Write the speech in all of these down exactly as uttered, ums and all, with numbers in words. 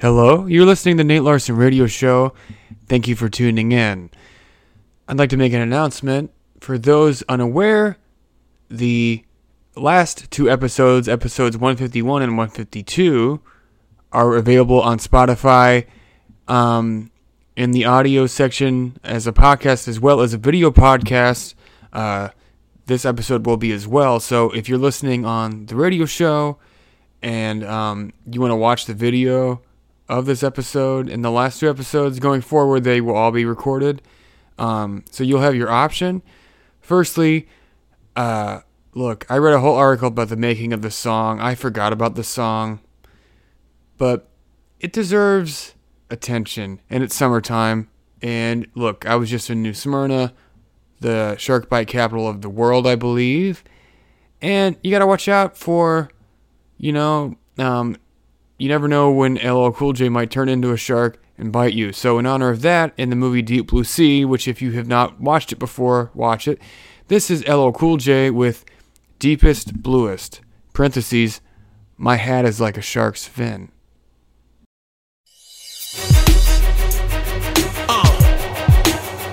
Hello, you're listening to the Nate Larson Radio Show. Thank you for tuning in. I'd like to make an announcement. For those unaware, the last two episodes, episodes one fifty-one and one fifty-two, are available on Spotify um, in the audio section as a podcast as well as a video podcast. Uh, this episode will be as well. So if you're listening on the radio show and um, you want to watch the video of this episode and the last two episodes going forward, they will all be recorded. Um, so you'll have your option. Firstly, uh, look, I read a whole article about the making of the song. I forgot about the song, but it deserves attention and it's summertime. And look, I was just in New Smyrna, the shark bite capital of the world, I believe. And you got to watch out for, you know, um, you never know when L L Cool J might turn into a shark and bite you. So in honor of that, in the movie Deep Blue Sea, which if you have not watched it before, watch it. This is L L Cool J with Deepest Bluest, parentheses, my hat is like a shark's fin. Uh,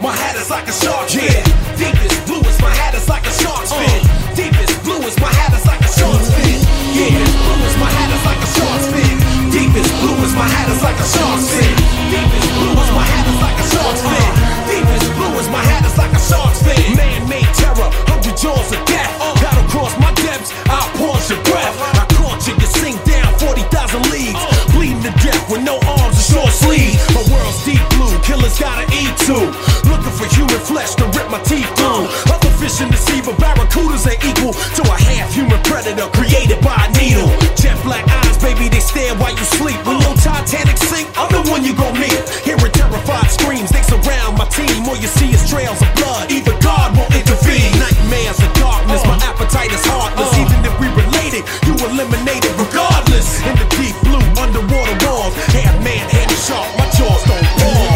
my hat is like a shark's fin. Yeah. Deepest bluest, my hat is like a shark's fin. Uh, deepest bluest, my hat is like a shark's fin. Yeah, bluest, my hat is like a shark's fin. Deepest bluest, my hat is like a shark's fin. Deepest bluest, my hat is like a shark's fin. Deepest bluest, my hat is like a shark's fin. Man-made terror, hundred jaws of death. Gotta cross my depths, I'll pause your breath. I caught you, you sink down forty thousand leagues. Bleeding to death with no arms and short sleeves. My world's deep blue, killers gotta eat too. Looking for human flesh to rip my teeth through. Other fish in the sea, but barracudas ain't equal to a half-human predator created by a needle. Jet black eyes, baby, they stare while you sleep. When your Titanic sink, I'm the one you gon' meet. Hearing terrified screams, they surround my team. All you see is trails of blood, either God won't intervene. Nightmares of darkness, uh, my appetite is heartless. uh, Even if we related, you eliminated regardless. In the deep blue, underwater walls, half man, half shark, my jaws don't fall.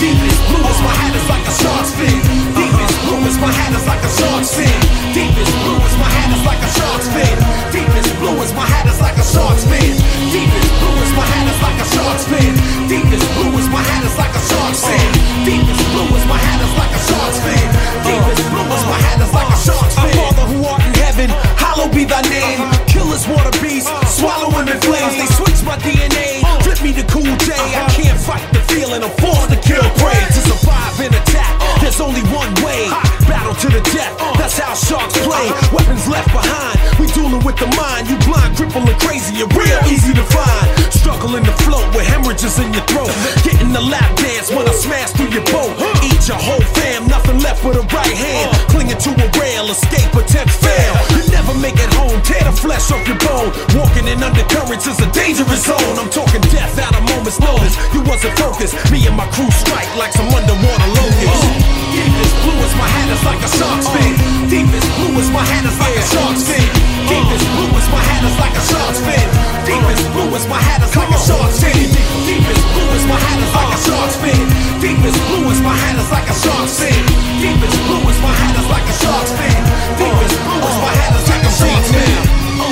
Deepest bluest, my hat is like a shark's fin. Deepest bluest, my hat is like a shark's fin. Deepest bluest, my hat is like a shark's fin. Deepest bluest, my hat is like a shark's fin. Deepest bluest, my hat is like a shark's fin. Deepest bluest, my hat is like a shark's fin. Deepest bluest, my hat is like a shark's fin. Deepest bluest, my hat is like a shark's fin. Our Father who art in heaven, hallowed be thy name. Killers, water beasts, swallowing in flames. They switch my D N A, flip me to Cool J. I can't fight the feeling, I'm forced to kill prey. To survive an attack, there's only one way. Battle to the death, that's how sharks play. Weapons left behind, we dueling with the mind. You blind, crippled, and crazy, you're real easy to find. Struggling to float with hemorrhages in your throat. Getting the lap dance when I smash through your boat. Eat your whole fam, nothing left but a right hand. Clinging to a rail, escape attempts fail. You never make it home, tear the flesh off your bone. Walking in undercurrents is a dangerous zone. I'm talking death out of moments notice. You wasn't focused, me and my crew strike like some underwater locusts. uh, Deepest bluest, my hat is like a shark's fin. uh, Deepest bluest, my hat is like a shark's fin. uh, Deepest bluest, my hat is like a shark's fin. uh, Deepest bluest, my hat is like a shark's fin. Deepest bluest, my hat is like a shark's fin. Deepest bluest, my hat is like a shark's fin. Deepest bluest, my hat is like a shark's fin. Deepest bluest, my hat is like a shark's fin. Uh,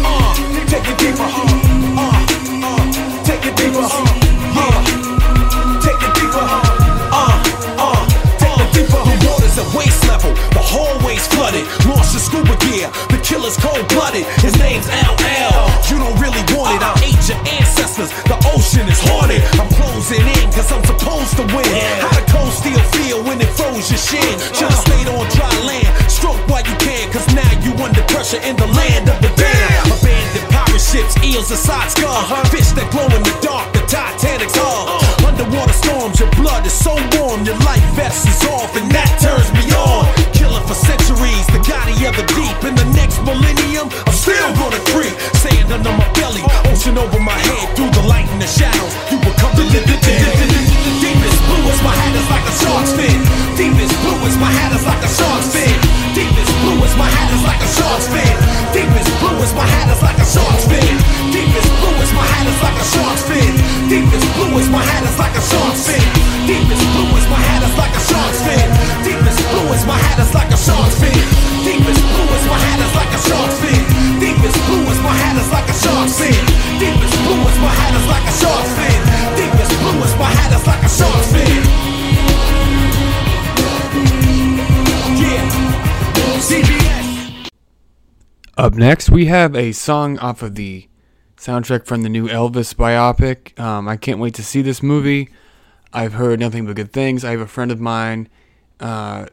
uh, take it deeper. Uh, uh, take it deeper. Uh, uh, At waist level, the hallways flooded. Launched the scuba gear, the killer's cold-blooded. His name's L L. You don't really want it. I hate your ancestors, the ocean is haunted. I'm closing in cause I'm supposed to win. How the cold steel feel when it froze your shin? Should've stayed on dry land, stroke while you can. Cause now you under pressure in the land of the dead. Abandoned pirate ships, eels and side scars. Fish that glow in the dark, the Titanic's hull. Underwater storms, your blood is so warm. Your life vest is off and that turns me on. Killing for centuries, the guardian of the deep. In the next millennium, I'm still gonna creep. Sand under my belly, ocean over my head. Through the light and the shadows, you will come to live the dead. Deepest bluest, my hat is like a shark's fin. Deepest bluest, my hat is like a shark's fin. Deepest bluest, my hat is like a shark's fin. Deepest bluest, my hat is like a shark's fin. Deepest bluest, my hat is like a shark's fin. Deepest bluest, my hat is like a shark's fin. Deepest bluest, my hat is like a shark's fin. Deepest bluest, my hat is like a shark's fin. Deepest bluest, my hat is like a shark's fin. Deepest bluest, my hat is like a shark's fin. Deepest bluest, behind us like a shark fin. Deepest bluest behind us like a shark fin. Yeah, C B S. Up next, we have a song off of the soundtrack from the new Elvis biopic. Um, I can't wait to see this movie. I've heard nothing but good things. I have a friend of mine, uh,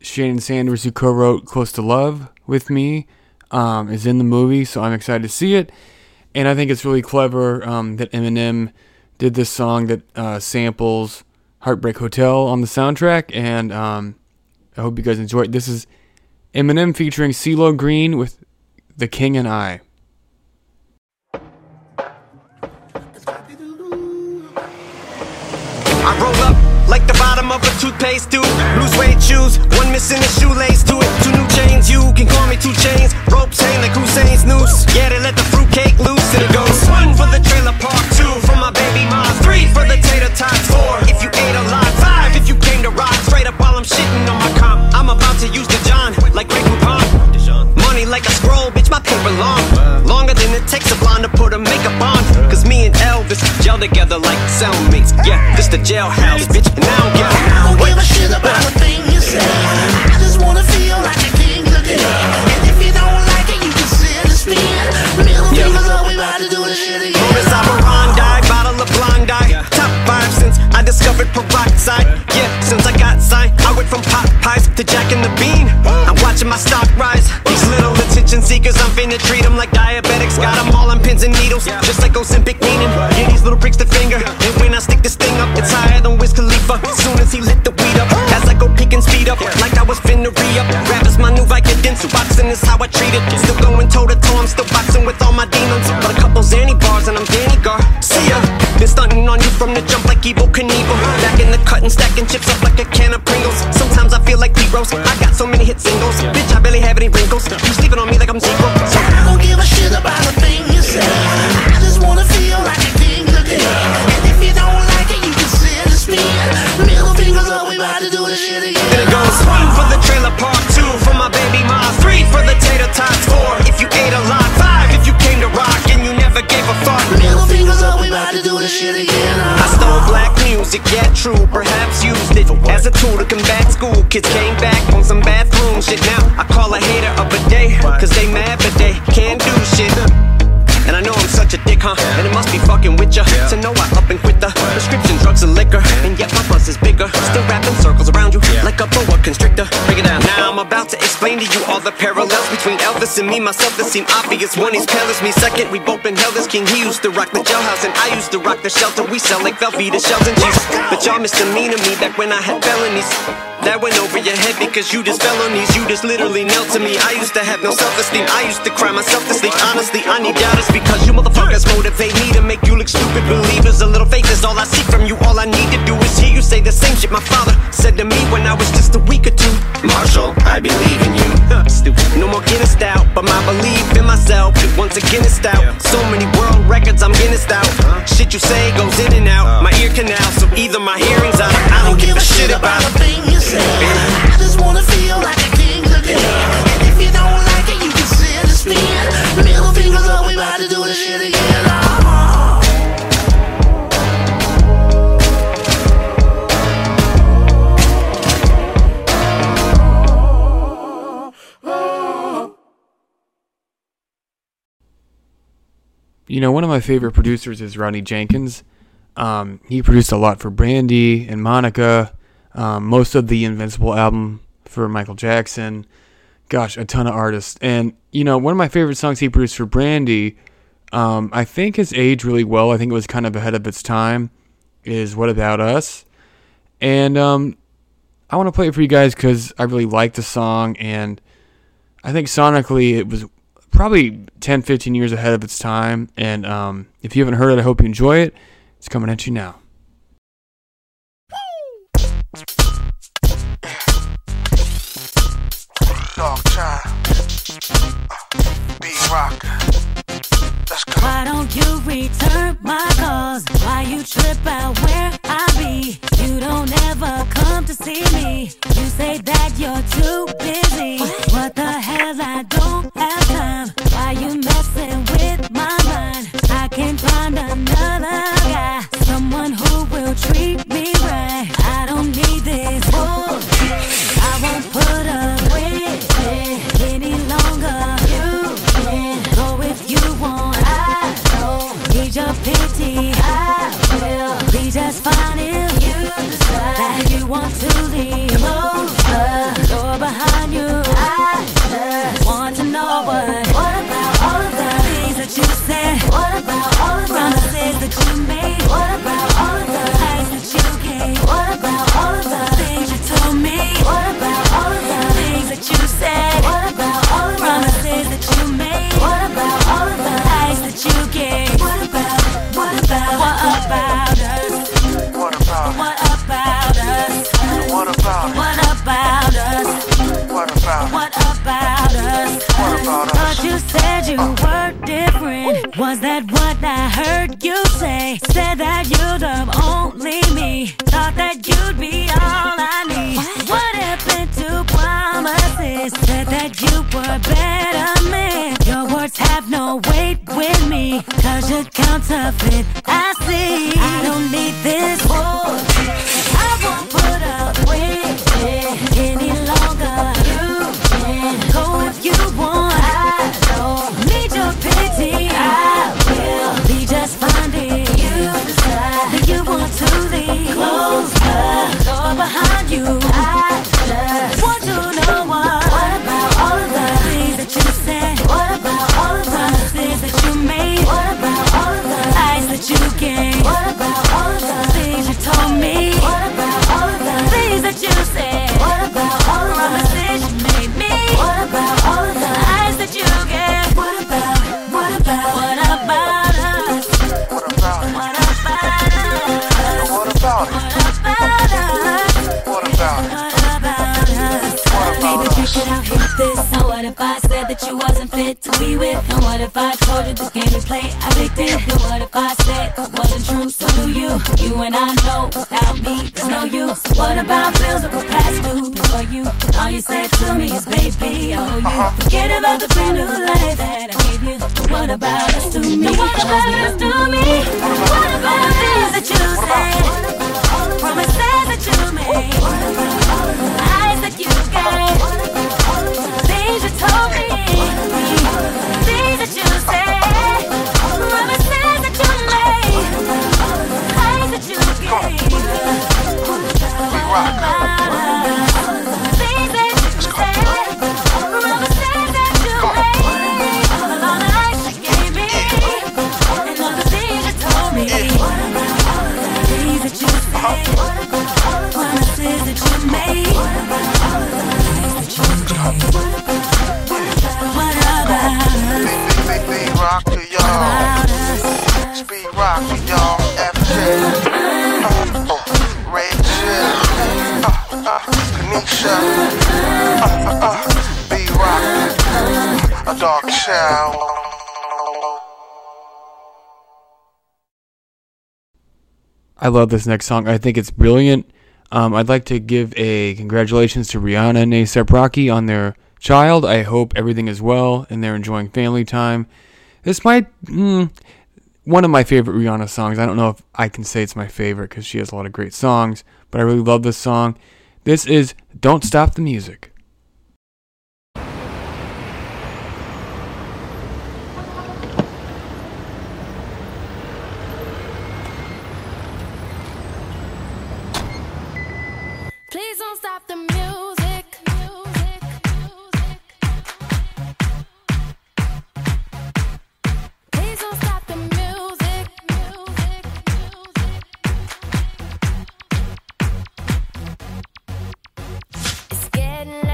Shannon Sanders, who co-wrote Close to Love with me, um, is in the movie, so I'm excited to see it. And I think it's really clever um, that Eminem did this song that uh, samples Heartbreak Hotel on the soundtrack, and um, I hope you guys enjoy it. This is Eminem featuring CeeLo Green with The King and I. I roll up like the bottom of a toothpaste tube. Blue suede shoes, one missing a shoelace to it. Two new chains, you can call me two chains. Ropes hang like Hussein's noose. Yeah, they let the fruitcake loose. And it goes one for the trailer park, two for my baby mom, three for the tater tots, four if you ate a lot, five if you came to rock. Straight up while I'm shitting on my comp, I'm about to use the John like Ray Coupon. Money like a scroll, bitch, my paper long. Longer than it takes a blonde to put a makeup on. Cause me and Elvis gel together like cellmates. Yeah, this the jailhouse, bitch, and I don't give a, I don't give a shit about a thing you say. I just wanna feel like a king today. And if you don't like it, you can send us me. Middle fingers up, we bout to do this shit again. Bonus Aberondike, bottle of Blondie. Top five since I discovered peroxide. Yeah, since I got signed, I went from Popeyes to Jack and the Bean. I'm watching my stock rise. These little attention seekers, I'm finna treat them like diabetics. Got them all on pins and needles, just like Ozempic meaning. Get these little pricks to finger, and when I stick this thing up, it's higher than Wiz Khalifa. As soon as he lit the weed up, as I go peek and speed up, like I was finna re-up. Rap is my new Vicodin, so boxing is how I treat it. Still going toe to toe, I'm still boxing with all my demons. But a couple Zanny bars and I'm Danny Garcia. Been stunting on you from the jump like Evel Knievel. Back in the cut and stacking chips up like a can of Pringles. Sometimes I feel like Pete Rose, I got so many hit singles. Bitch, I barely have any wrinkles. You sleeping on me like I'm Ziggler. I don't give a shit about a thing you say. I just wanna feel like a king today. And if you don't like it, you can send us me. Middle fingers up, we bout to do this shit again. Then it goes one for the trailer park, two for my baby mom, three for the tater tots, four if you ate a lot, five if you came to rock and you never gave a fuck. Middle fingers up, we bout to do this shit again. I stole black music, yeah true, perhaps used it as a tool to combat school. Kids came back on some bathroom shit. Now I call a hater up a day, cause they mad but they can't do shit. And I know I'm such a dick, huh? Yeah. And it must be fucking with ya, yeah. To know I up and quit the yeah. prescription drugs and liquor, yeah. And yet my buzz is bigger, yeah. Still wrapping circles around you, yeah. Like a boa constrictor. Break it down. Now I'm about to explain to you all the parallels between Elvis and me, myself that seem obvious. One, he's pale as me. Second, we both been held as king. He used to rock the jailhouse and I used to rock the shelter. We sell like Velveeta shells and cheese. But y'all misdemeanor me back when I had felonies. That went over your head because you just fell on knees. You just literally knelt to me. I used to have no self-esteem. I used to cry myself to sleep. Honestly, I need doubters because you motherfuckers motivate me to make you look stupid. Believers, a little faith is all I see from you. All I need to do is hear you say the same shit my father said to me when I was just a week or two. Marshall, I believe in you. Stupid. No more Guinness out, but my belief in myself once again is out. So many world records, I'm Guinness out. Shit you say goes in and out. My ear canal, so either my hearing's out. I don't give a shit about a thing you say. I just wanna feel like a king again. And if you don't like it, you can send us me. Middle fingers up, we bout to do this shit again. Oh. You know, one of my favorite producers is Rodney Jenkins. Um, he produced a lot for Brandy and Monica. Um, most of the Invincible album for Michael Jackson. Gosh, a ton of artists. And, you know, one of my favorite songs he produced for Brandy, um, I think has aged really well. I think it was kind of ahead of its time, is What About Us? And um, I want to play it for you guys because I really like the song. And I think sonically it was probably ten, fifteen years ahead of its time. And um, if you haven't heard it, I hope you enjoy it. It's coming at you now. Dog time. Be rocker. Let's go. Why don't you return my calls? Why you trip out where I be? You don't ever come to see me. You say that you're too busy. What the hell? I don't have time. Why you messing with my mind? I can't find another. plead your pity. I will be just fine if you decide that you want to leave. Close the door behind you. I just want to know what. What about all of the things that you said? What about all of the promises that you made? What about all of the lies that you gave? What about all of the things you told me? What about all of the things that you said? What about all of the promises that you made? What about all of the lies that you gave? What about, what about, what about us? What about, what about us? What about, what about us? What about, what about us? What about us? Thought you said you were different. Was that what I heard you say? Said that you'd love only me. Thought that you'd be all I need. What happened to promises? Said that you were better man. Your words have no weight with me. Cause you're counterfeit, I see. I don't need this bullshit. I won't put up with it any longer. You can go if you want. I don't need your pity. I will be just fine if you decide that you want to leave. Close the door behind you. I just want to know what. What about all of the things that you said? What about all of the things that you made? What about all of the lies that you gave? What about all of the things you told me? What about all of the things that you said? What about all of the things you made me? What about all of the lies that you gave? What about, what about, what about us? What about, what about us? What about, what about us? Baby, check it out, hit this. And what if I said that you wasn't fit to be with? And what if I told you this game you play, I picked it? And what if I said it wasn't true, so do you? You and I know, without me, there's no use. What about bills that were past due before you? All you said to me is, baby, I owe you. Forget about the brand new life that I gave you. But what about us to me? But what about us to me? What about the things that you said? Promises that you made? Lies that you gave? Things you told me, things that you said, promises that you made, lies that you gave. What about things that you said, promises that you made, all the lies you gave me, and all the things you told me. What about all the things that you said, promises that you made, what about all the What about, what about big, big, big, big rock to y'all. Speed rock to y'all. F J, uh, Ray Chill, uh, uh, Kanisha, uh, uh, B Rock, a dark shower. I love this next song. I think it's brilliant. Um, I'd like to give a congratulations to Rihanna and A$AP Rocky on their child. I hope everything is well and they're enjoying family time. This might mm, one of my favorite Rihanna songs. I don't know if I can say it's my favorite because she has a lot of great songs, but I really love this song. This is Don't Stop the Music. Stop the music, music, music. Please don't stop the music, music, music. It's getting late.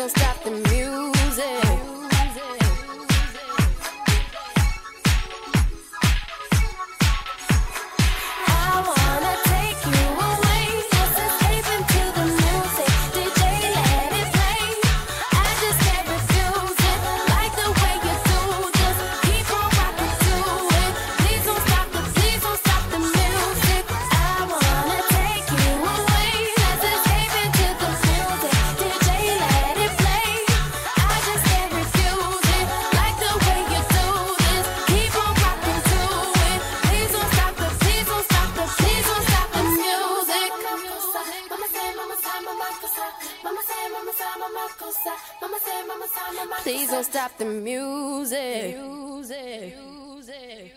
don't stop the music. Please don't stop the music. Music. Music.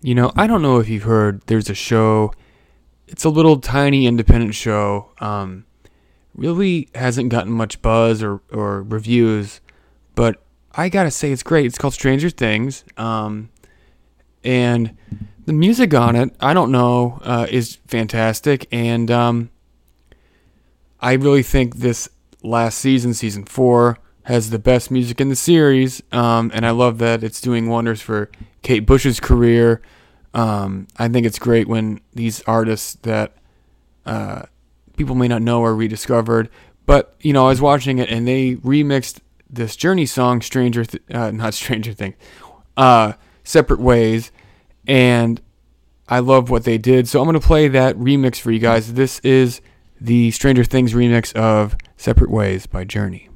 You know, I don't know if you've heard, there's a show. It's a little tiny independent show. Um, really hasn't gotten much buzz or, or reviews, but I gotta say it's great. It's called Stranger Things. Um, and the music on it, I don't know, uh, is fantastic, and um, I really think this last season, season four, has the best music in the series, um, and I love that it's doing wonders for Kate Bush's career. Um, I think it's great when these artists that uh, people may not know are rediscovered, but, you know, I was watching it, and they remixed this Journey song, Stranger, Th- uh, not Stranger Things, uh, Separate Ways, and I love what they did. So I'm going to play that remix for you guys. This is the Stranger Things remix of Separate Ways by Journey.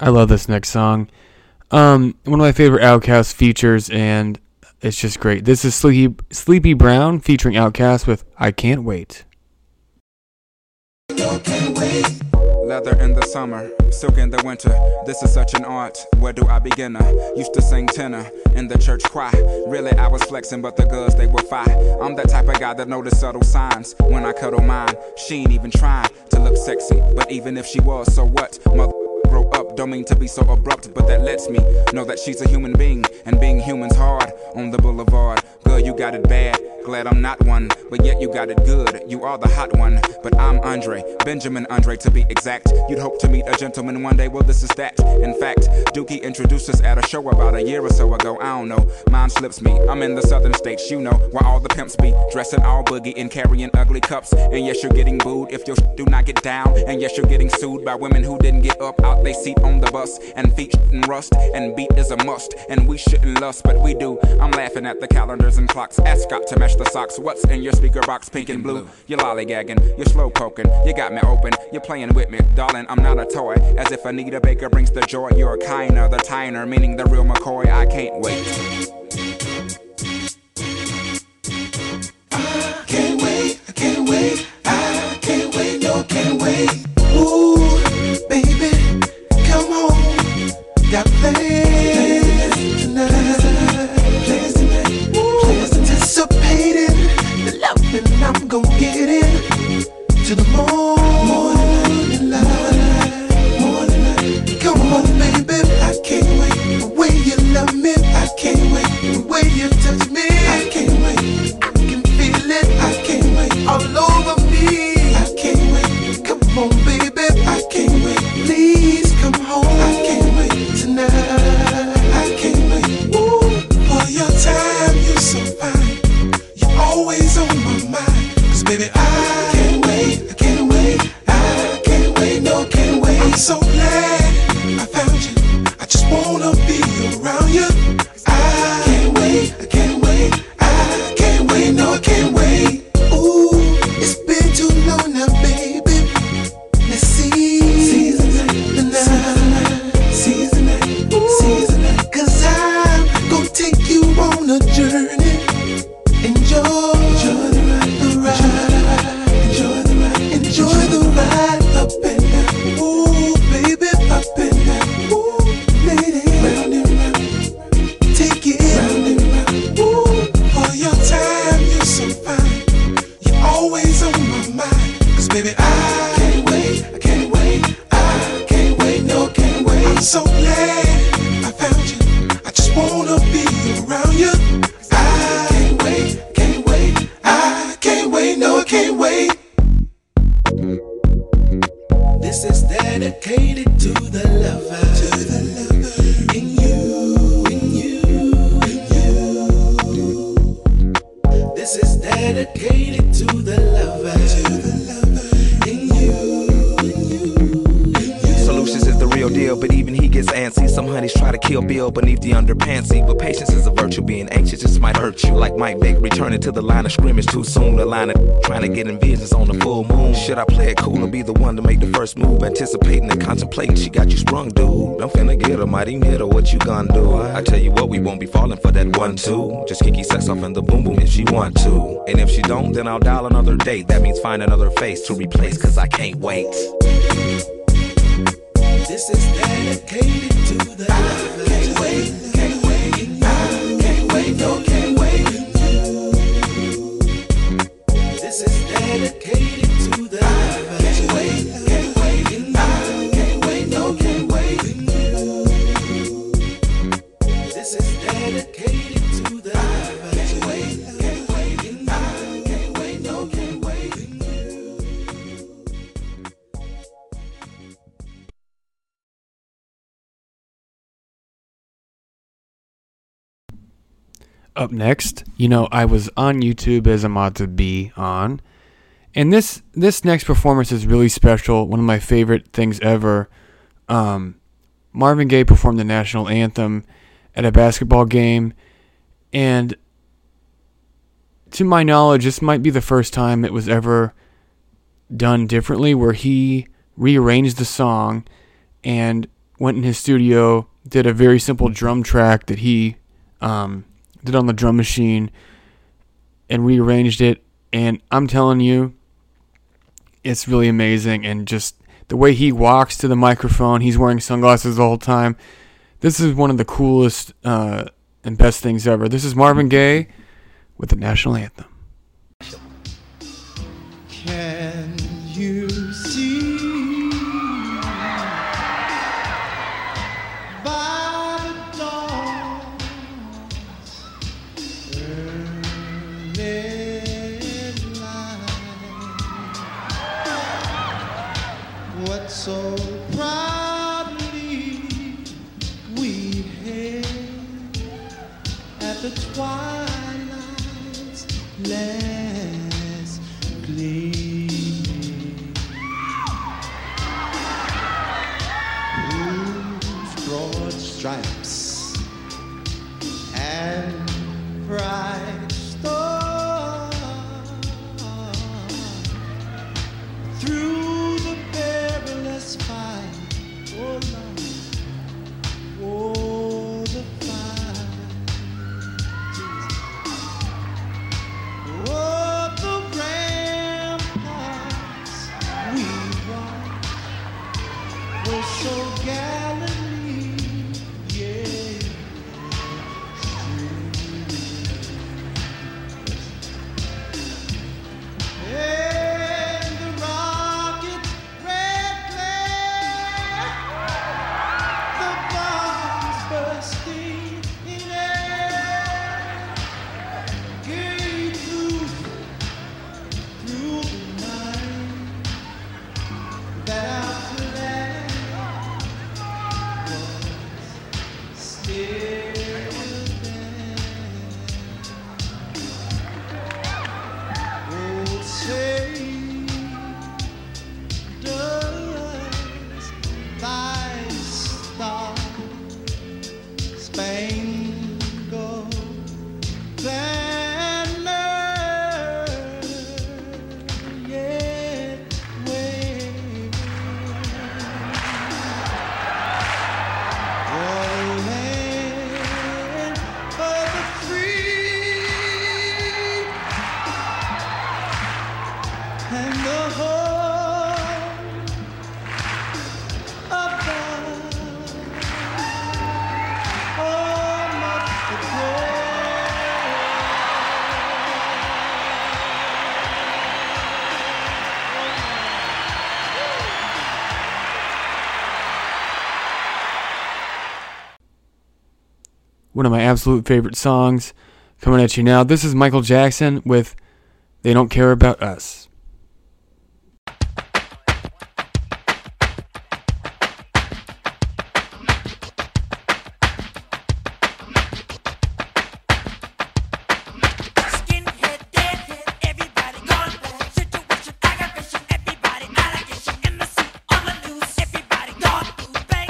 I love this next song. Um, one of my favorite Outkast features, and it's just great. This is Sleepy, Sleepy Brown featuring Outkast with I Can't Wait. I can't wait. Leather in the summer, silk in the winter. This is such an art, where do I begin? I used to sing tenor in the church choir. Really I was flexing, but the girls they were fine. I'm that type of guy that noticed subtle signs. When I cuddle mine, she ain't even trying to look sexy, but even if she was, so what? Mother grow up, don't mean to be so abrupt, but that lets me know that she's a human being, and being human's hard on the boulevard. Girl, you got it bad, glad I'm not one, but yet you got it good, you are the hot one. But I'm Andre, Benjamin Andre to be exact. You'd hope to meet a gentleman one day, well this is that. In fact, Dookie introduced us at a show about a year or so ago, I don't know, mine slips me. I'm in the southern states, you know, where all the pimps be dressing all boogie and carrying ugly cups. And yes, you're getting booed if you do not get down. And yes, you're getting sued by women who didn't get up out they seat on the bus. And feet and rust, and beat is a must, and we shouldn't lust, but we do. I'm laughing at the calendars and clocks. Ask Scott to mesh the socks. What's in your speaker box? Pink and blue. You're lollygagging, you're slow poking, you got me open, you're playing with me, darling. I'm not a toy. As if Anita Baker brings the joy, you're kinder, the tiner, meaning the real McCoy. I can't wait. I can't wait, I can't wait, I can't wait, no, can't wait. Ooh, baby, come on, got plans tonight, plans tonight, plans anticipated. And I'm gon' get it to the morning, morning light, morning light. Come on, baby, I can't wait. The way you love me, I can't wait. The way you touch me, I can't wait. I can feel it, I can't wait. All over me, I can't wait. Come on, baby, I can't wait. Please come home, I can't wait tonight. I can't wait. Ooh, for your time, you're so fine. You're always on. Baby, I can't wait, I can't wait, I can't wait, no, can't wait. I'm so glad I found you, I just wanna be around you. I can't wait, I can't wait, I can't wait, no, I can't wait. Ooh, it's been too long now, baby. Let's see, see the night, see the night, see the night. Cause I'm gonna take you on a journey. Enjoy. To the line of scrimmage too soon, the line of trying to get in business on the full moon. Should I play it cool or be the one to make the first move? Anticipating and contemplating, she got you sprung, dude. I'm finna get her, mighty middle, what you gon' do? I tell you what, we won't be falling for that one, two. Just kiki sex off in the boom boom if she want to. And if she don't, then I'll dial another date. That means find another face to replace, cause I can't wait. This is dedicated to the I can't wait, can't wait, I can't wait, no, can't wait. Dedicated to the I can't wait, can't wait, I can't wait, no, can't wait. This is dedicated to the I can't wait, can't wait, I can't wait, no, can't wait. Up next, you know, I was on YouTube as I'm ought to be on. And this this next performance is really special, one of my favorite things ever. Um, Marvin Gaye performed the national anthem at a basketball game. And to my knowledge, this might be the first time it was ever done differently, where he rearranged the song and went in his studio, did a very simple drum track that he um, did on the drum machine and rearranged it. And I'm telling you, it's really amazing. And just the way he walks to the microphone, he's wearing sunglasses the whole time. This is one of the coolest uh, and best things ever. This is Marvin Gaye with the National Anthem. Can you see by the dawn's early light what so proudly we hailed at the twilight's last gleam? Stripes and bright stars through the perilous fire. Oh, Lord, oh, the fire. Oh, the ramparts we walked were so gallant. One of my absolute favorite songs coming at you now. This is Michael Jackson with They Don't Care About Us. All I wanna say is that they don't really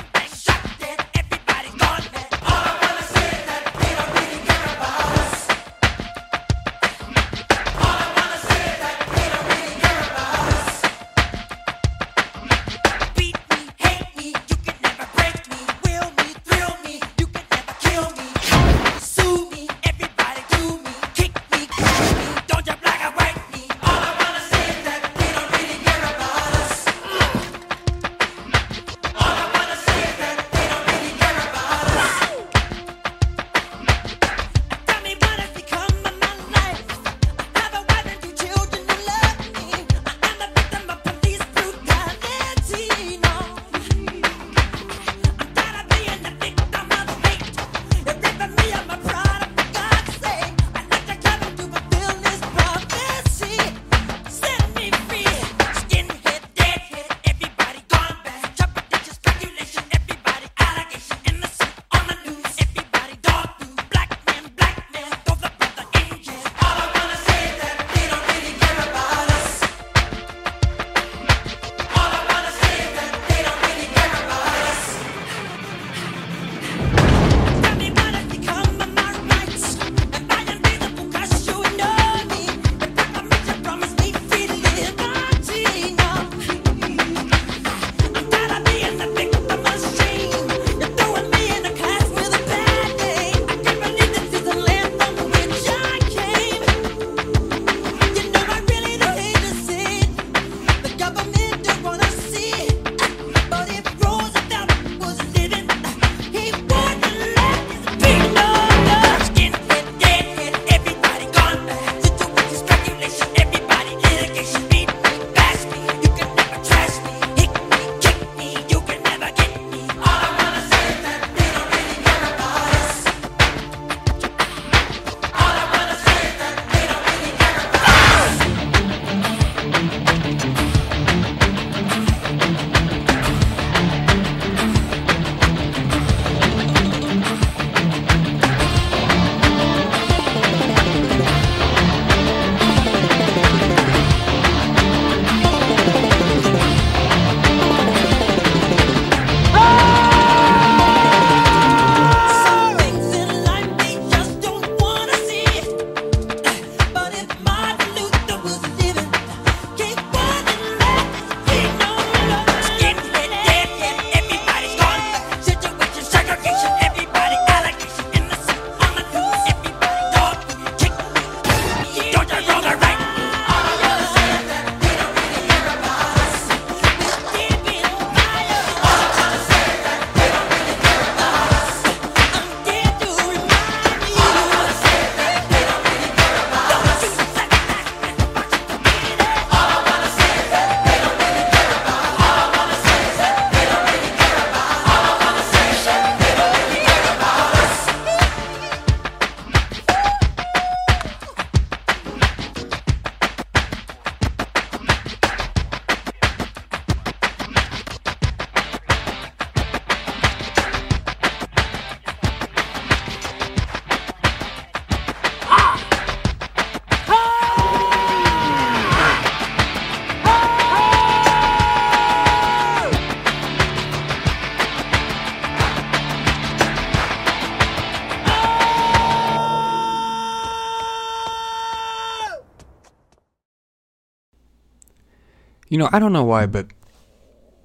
You know, I don't know why, but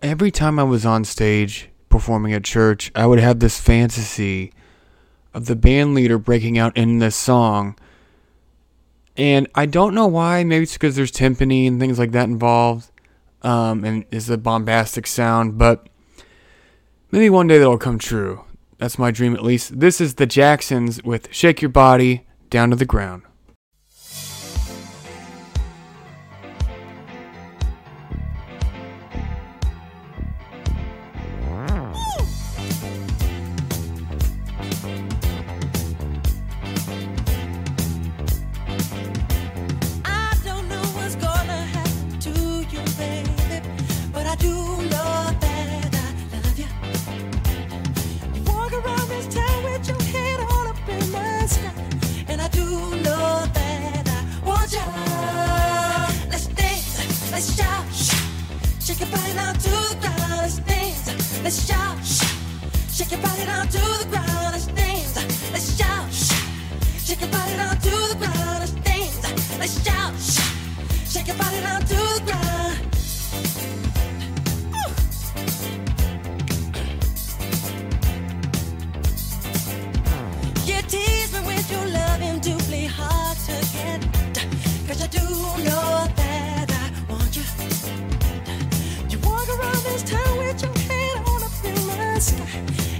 every time I was on stage performing at church, I would have this fantasy of the band leader breaking out in this song. And I don't know why. Maybe it's because there's timpani and things like that involved. Um, and it's a bombastic sound. But maybe one day that'll come true. That's my dream, at least. This is the Jacksons with Shake Your Body Down to the Ground. Let's shout, shake your body down to the ground. Let's dance. Let's shout, shake your body down to the ground. Let's dance. Let's shout, shake your body down to the ground. Ooh. You tease me with your love and doubly hard to get. Cause I do know that I want you. You walk around this town with your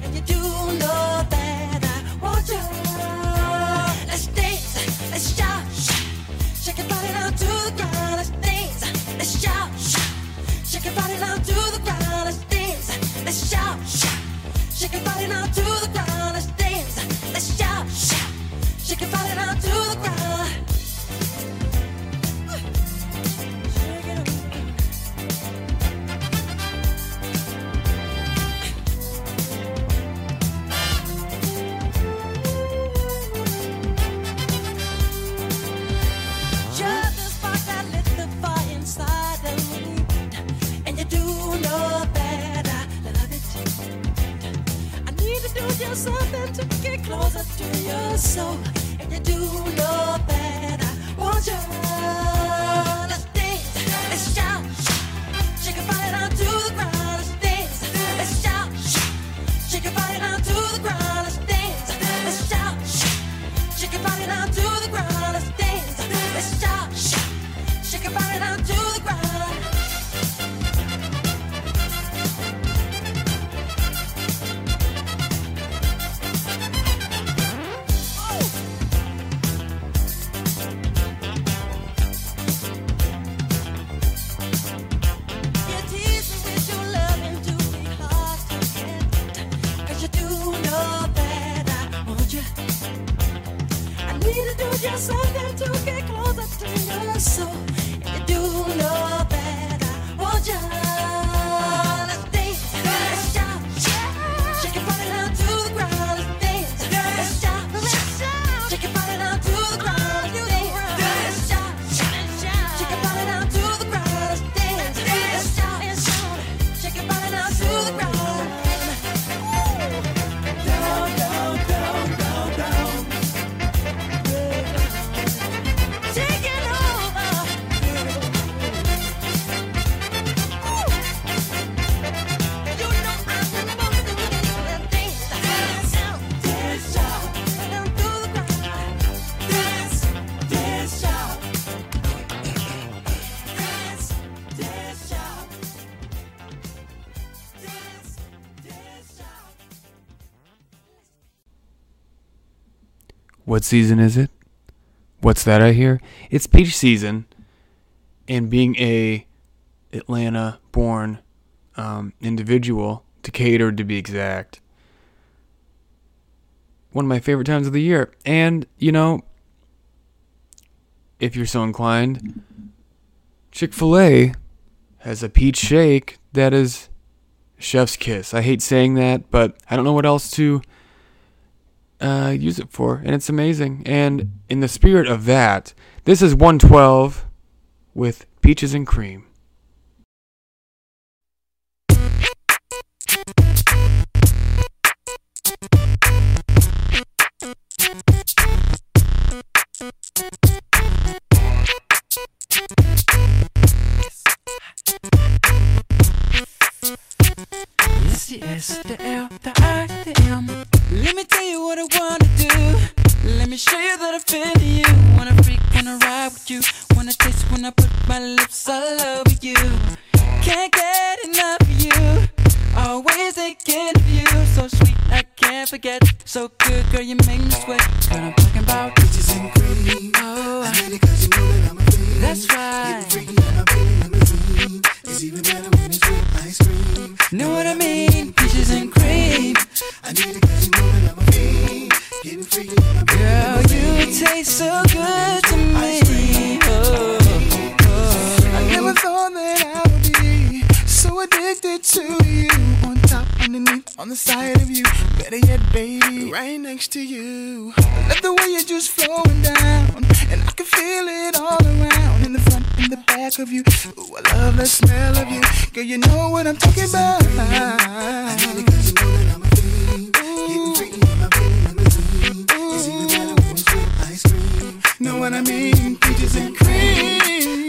and you do know that I want you. Let's dance, let's shout, shake your body down to the ground. Let's dance, let's shout, shake your body down to the ground. Let's dance, let's shout, shake your body down to the ground. Let's dance, let's shout, shake your body down to the ground. Something to get closer to your soul, and you do know that I want you. Let's dance, let's shout, shake your body down to the ground. Let's dance, let's shout, shake your body down to the ground. Let's dance, let's shout, shake your body down to the ground. Let's dance, let's shout, shake your body down to the ground. What season is it? What's that I hear? It's peach season. And being a Atlanta-born um, individual, Decatur to be exact, one of my favorite times of the year. And, you know, if you're so inclined, Chick-fil-A has a peach shake that is chef's kiss. I hate saying that, but I don't know what else to Uh, use it for, and it's amazing. And in the spirit of that, this is one twelve with Peaches and Cream. the L, the I, the M. Let me tell you what I wanna do. Let me show you that I've been to you. Wanna freak, wanna ride with you. Wanna taste when I put my lips all over you. Can't get enough of you. Always thinking of you. So sweet, I can't forget. So good, girl, you make me sweat. Girl, I'm talking about peaches and cream. Oh, I'm ready 'cause you know that I'm a fiend. That's right. You're freaking out, baby, I'm a fiend. It's even better when it's with ice cream. Know what I mean? Peaches and cream. I need it 'cause you know that I'm a fiend. Getting freaking out, baby, I'm a fiend. Girl, you taste so good to me. Oh, oh, I never thought that I would be so addicted to you. On top, underneath, on the side of you. Better yet, baby, right next to you. I love the way your juice flowing down, and I can feel it all around. In the front, in the back of you. Ooh, I love the smell of you. Girl, you know what I'm talking about. I need it 'cause you know that I'm a fiend. Getting freaky with my baby, I'm a fiend. It's even better when it's with ice cream. Know what I mean? Peaches and cream.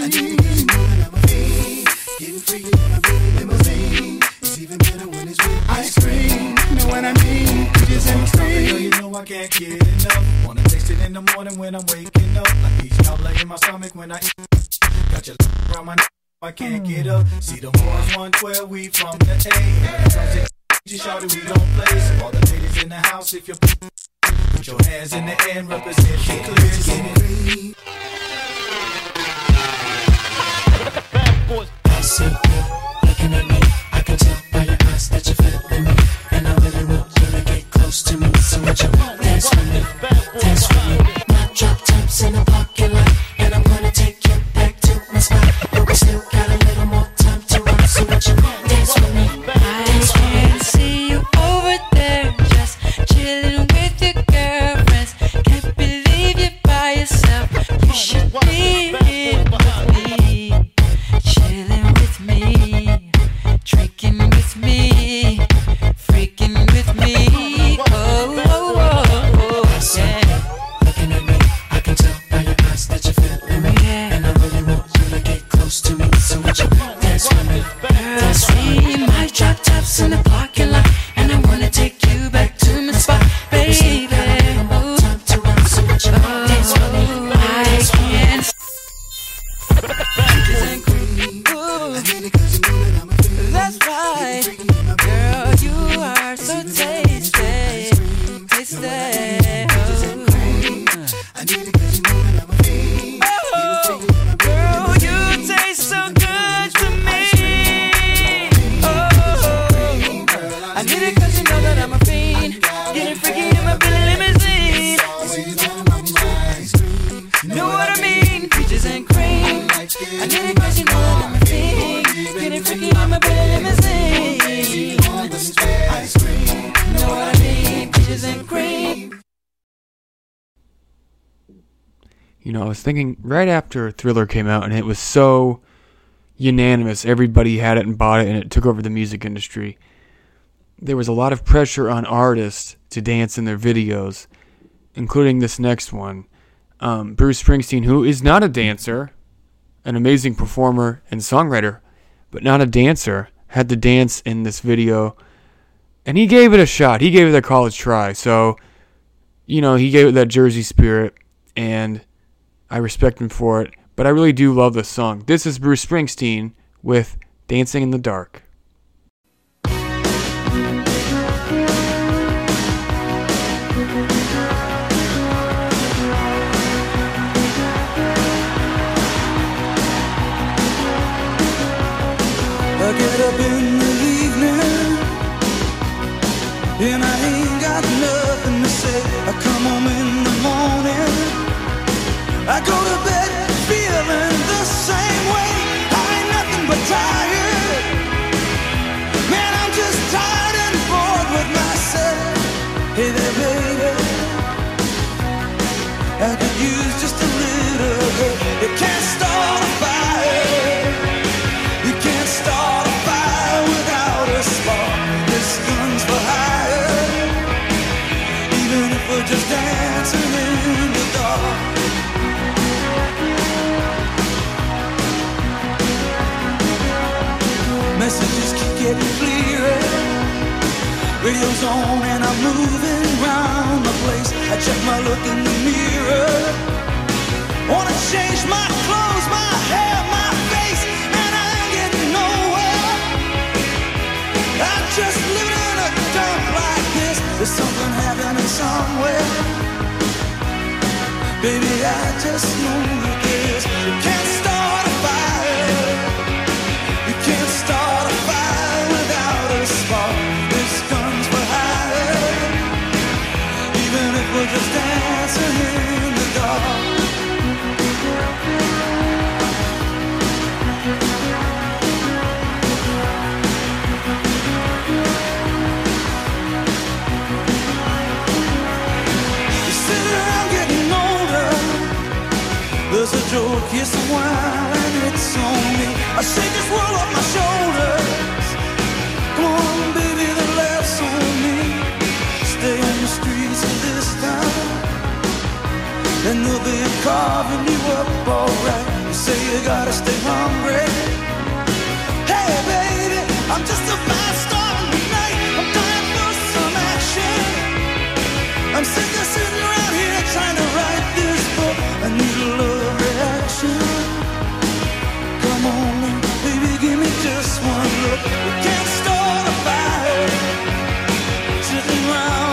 I need it 'cause you know that I'm a fiend. Getting freaky with my baby, I'm a fiend. It's even better when it's with ice cream. Know what I mean? Peaches and cream. Girl, you know I can't get enough. Wanna taste it in the morning when I'm waking up. Like each cobbler in my stomach when I eat. Got your l*** around my n***, I can't get up. See the boys one twelve, we from the A. When it comes to just shout it, we don't play. So all the ladies in the house, if you're put your hands in the air and represent it clear. Bad boys. I see you looking at me. I can tell by your eyes that you're feeling me. And I really want you to get close to me. So much you want, dance for me, dance for me. My drop tops in the parking lot, and I'm gonna take you back to my spot. But we still got a little more time to rock. So what you want, dance for me, dance for me. I can see you over there, just chilling with your girlfriends. Can't believe you're by yourself. You should be here with me, chilling with me, drinking with me, freaking with me. Oh, oh, oh, oh, oh, yeah. To me, so would you dance for me? Dance for me. My drop tops in the parking lot, and I wanna take you back to my spot, baby. Oh, time to run, so would you dance for me? I can't. That's right, girl. You are so tasty, tasty. I need it 'cause you know that I'm a fiend. Getting freaky in my bed limousine. Ice cream, know what I mean? Peaches and cream. You know, I was thinking right after Thriller came out, and it was so unanimous. Everybody had it and bought it, and it took over the music industry. There was a lot of pressure on artists to dance in their videos, including this next one. Um, Bruce Springsteen, who is not a dancer, an amazing performer and songwriter, but not a dancer, had to dance in this video, and he gave it a shot. He gave it a college try. So, you know, he gave it that Jersey spirit, and I respect him for it, but I really do love this song. This is Bruce Springsteen with Dancing in the Dark. I get up in the evening, and I ain't got nothing to say. I come home in the morning, I go to bed feeling the same way. I ain't nothing but tired. Man, I'm just tired and bored with myself. Hey there, baby, I could use just a little help. You can't start a fire. Start a fire without a spark. This gun's for hire. Even if we're just dancing in the dark. Messages keep getting clearer. feels on and I'm moving round the place. I check my look in the mirror. Wanna change my clothes, my hair, my face, and I ain't getting nowhere. I'm just living in a dump like this. There's something happening somewhere. Baby, I just know you guess. You can't start a fire. You can't start a fire without a spark. We're just dancing in the dark. You sit around getting older. There's a joke, yes, a while, and it's on me. I shake this world off my shoulders. Come on, baby, the laughs on me. Stay on the streets of this town, and they'll be carving you up alright. You say you gotta stay hungry. Hey baby, I'm just a fast star tonight. I'm dying for some action. I'm sick of sitting around here trying to write this book. I need a love reaction. Come on, baby, give me just one look. We can't start a fire. Sitting around.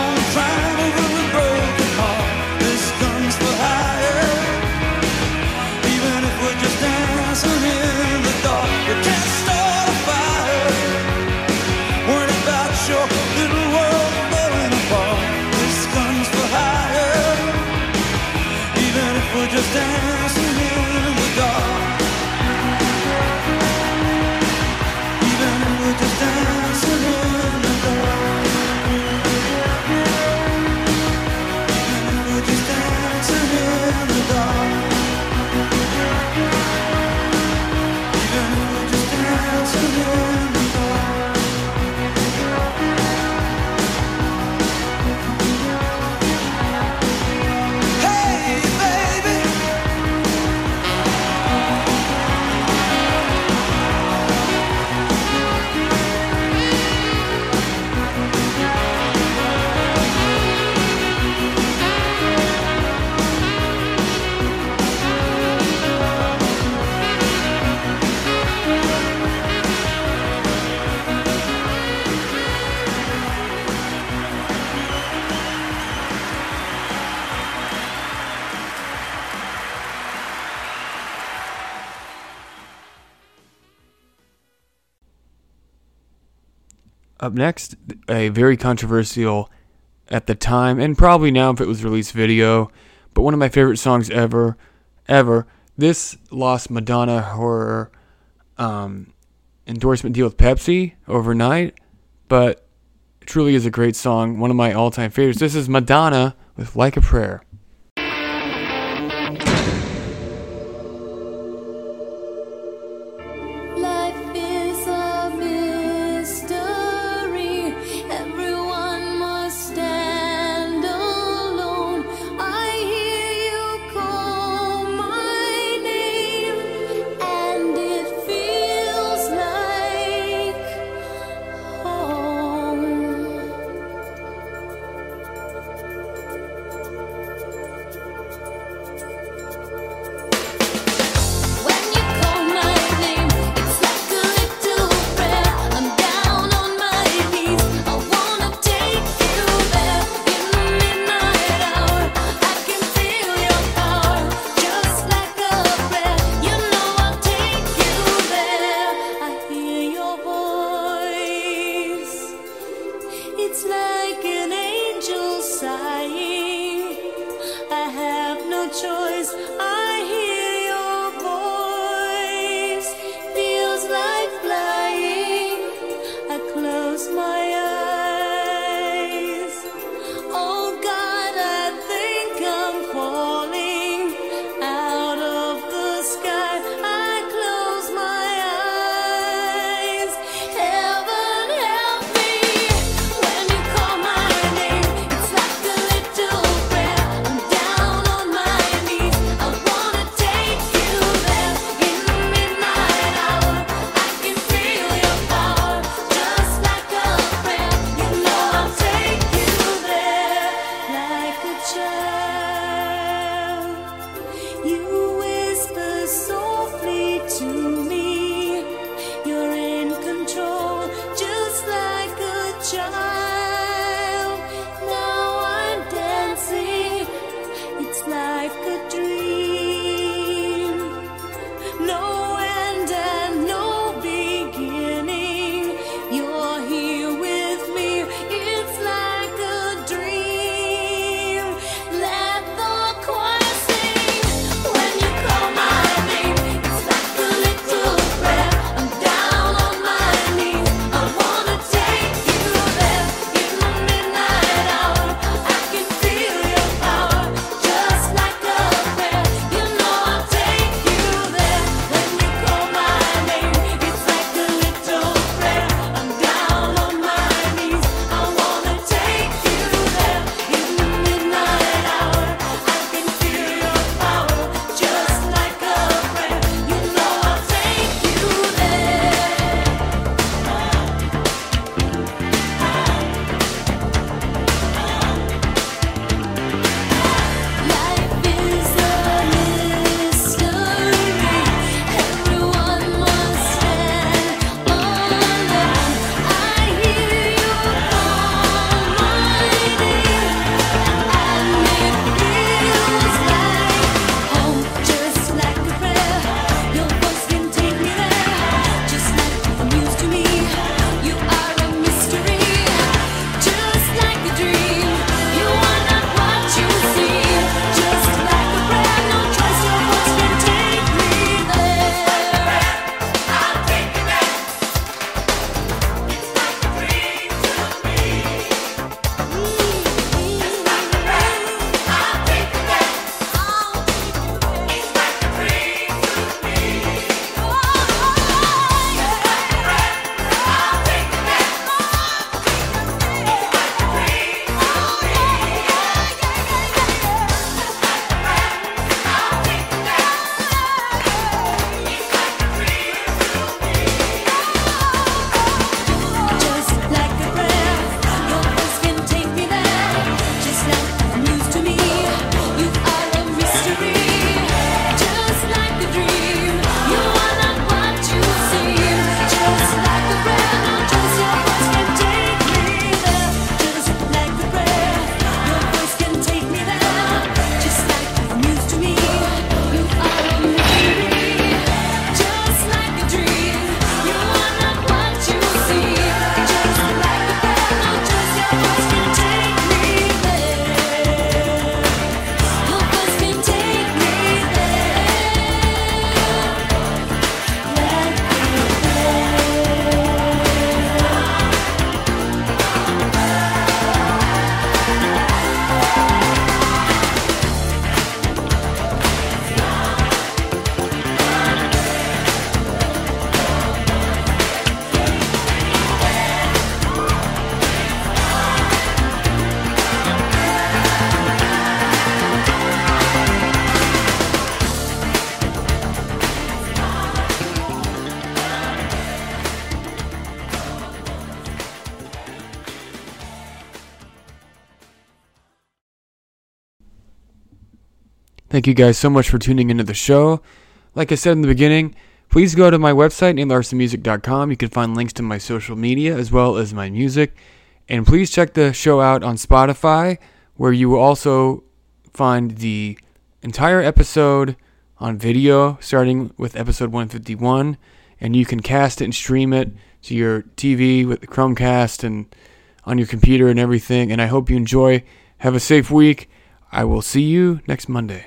Up next, a very controversial at the time, and probably now if it was released video, but one of my favorite songs ever, ever. This lost Madonna her um, endorsement deal with Pepsi overnight, but it truly is a great song, one of my all-time favorites. This is Madonna with Like a Prayer. Thank you guys so much for tuning into the show. Like I said in the beginning, please go to my website, nate larson music dot com. You can find links to my social media as well as my music. And please check the show out on Spotify, where you will also find the entire episode on video, starting with episode one fifty-one. And you can cast it and stream it to your T V with the Chromecast and on your computer and everything. And I hope you enjoy. Have a safe week. I will see you next Monday.